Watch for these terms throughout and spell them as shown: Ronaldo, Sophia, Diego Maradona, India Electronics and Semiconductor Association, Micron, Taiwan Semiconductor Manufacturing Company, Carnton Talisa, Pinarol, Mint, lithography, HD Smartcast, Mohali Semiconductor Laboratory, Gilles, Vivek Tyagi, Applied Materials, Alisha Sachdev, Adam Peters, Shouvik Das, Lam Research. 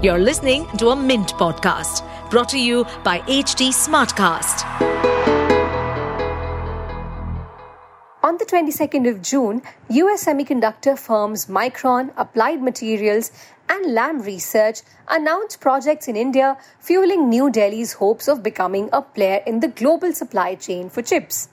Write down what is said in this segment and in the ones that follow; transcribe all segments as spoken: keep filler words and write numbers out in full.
You're listening to a Mint podcast brought to you by H D Smartcast. On the twenty-second of June, U S semiconductor firms Micron, Applied Materials and Lam Research announced projects in India, fueling New Delhi's hopes of becoming a player in the global supply chain for chips.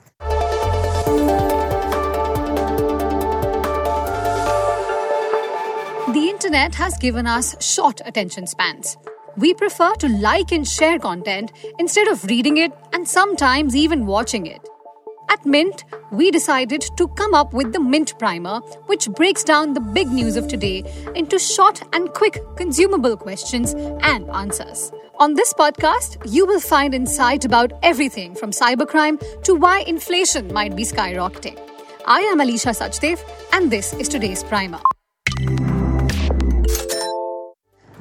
The internet has given us short attention spans. We prefer to like and share content instead of reading it and sometimes even watching it. At Mint, we decided to come up with the Mint Primer, which breaks down the big news of today into short and quick consumable questions and answers. On this podcast, you will find insight about everything from cybercrime to why inflation might be skyrocketing. I am Alisha Sachdev, and this is today's Primer.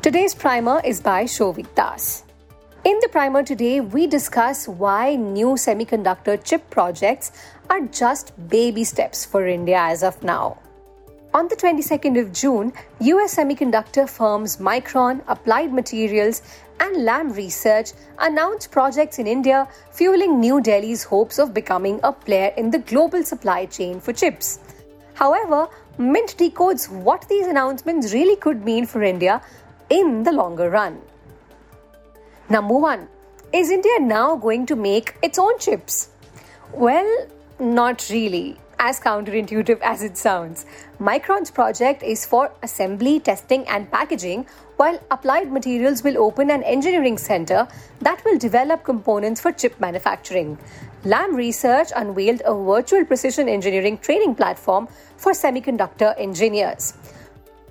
Today's Primer is by Shouvik Das. In the Primer today, we discuss why new semiconductor chip projects are just baby steps for India as of now. On the twenty-second of June, U S semiconductor firms Micron, Applied Materials and Lam Research announced projects in India, fueling New Delhi's hopes of becoming a player in the global supply chain for chips. However, Mint decodes what these announcements really could mean for India in the longer run. Number one, is India now going to make its own chips? Well, not really, as counterintuitive as it sounds. Micron's project is for assembly, testing and packaging, while Applied Materials will open an engineering center that will develop components for chip manufacturing. Lam Research unveiled a virtual precision engineering training platform for semiconductor engineers.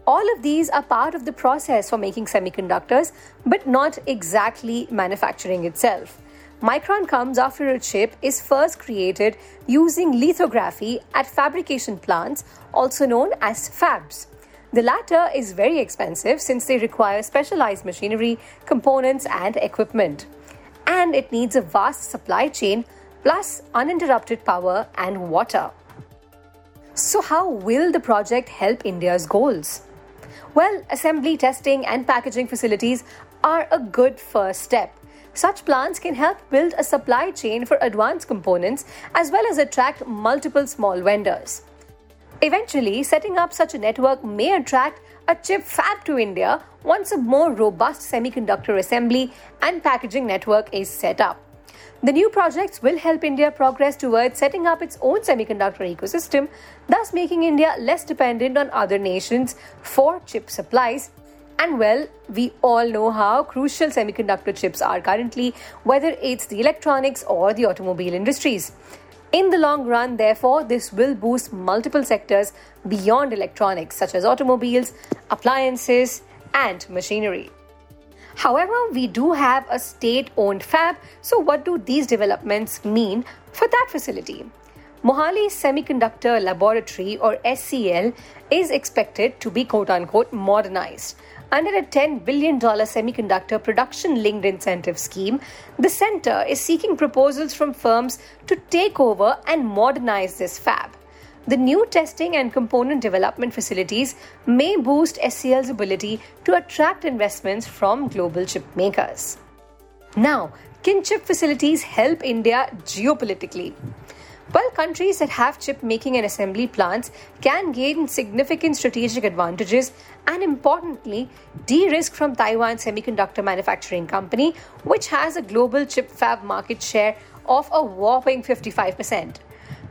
All of these are part of the process for making semiconductors, but not exactly manufacturing itself. Micron comes after a chip is first created using lithography at fabrication plants, also known as fabs. The latter is very expensive since they require specialized machinery, components, and equipment. And it needs a vast supply chain, plus uninterrupted power and water. So how will the project help India's goals? Well, assembly, testing and packaging facilities are a good first step. Such plants can help build a supply chain for advanced components as well as attract multiple small vendors. Eventually, setting up such a network may attract a chip fab to India once a more robust semiconductor assembly and packaging network is set up. The new projects will help India progress towards setting up its own semiconductor ecosystem, thus making India less dependent on other nations for chip supplies. And well, we all know how crucial semiconductor chips are currently, whether it's the electronics or the automobile industries. In the long run, therefore, this will boost multiple sectors beyond electronics, such as automobiles, appliances, and machinery. However, we do have a state-owned fab, so what do these developments mean for that facility? Mohali Semiconductor Laboratory, or S C L, is expected to be quote-unquote modernized. Under a ten billion dollars semiconductor production-linked incentive scheme, the center is seeking proposals from firms to take over and modernize this fab. The new testing and component development facilities may boost S C L's ability to attract investments from global chip makers. Now, can chip facilities help India geopolitically? Well, countries that have chip making and assembly plants can gain significant strategic advantages and, importantly, de-risk from Taiwan Semiconductor Manufacturing Company, which has a global chip fab market share of a whopping fifty-five percent.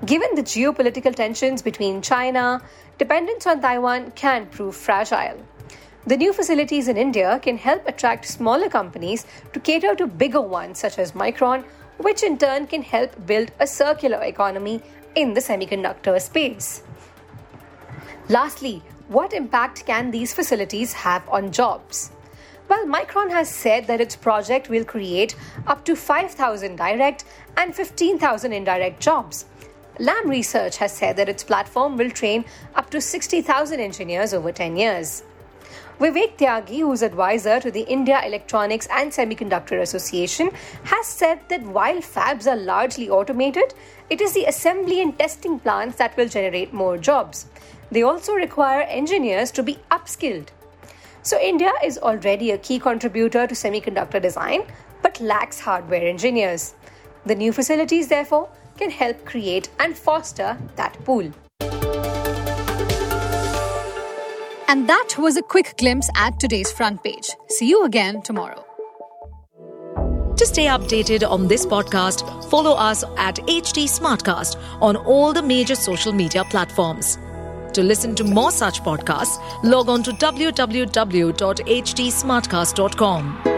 Given the geopolitical tensions between China, dependence on Taiwan can prove fragile. The new facilities in India can help attract smaller companies to cater to bigger ones such as Micron, which in turn can help build a circular economy in the semiconductor space. Lastly, what impact can these facilities have on jobs? Well, Micron has said that its project will create up to five thousand direct and fifteen thousand indirect jobs. Lam Research has said that its platform will train up to sixty thousand engineers over ten years. Vivek Tyagi, who is advisor to the India Electronics and Semiconductor Association, has said that while fabs are largely automated, it is the assembly and testing plants that will generate more jobs. They also require engineers to be upskilled. So India is already a key contributor to semiconductor design, but lacks hardware engineers. The new facilities, therefore, can help create and foster that pool. And that was a quick glimpse at today's front page. See you again tomorrow. To stay updated on this podcast, follow us at H D Smartcast on all the major social media platforms. To listen to more such podcasts, log on to w w w dot h d smartcast dot com.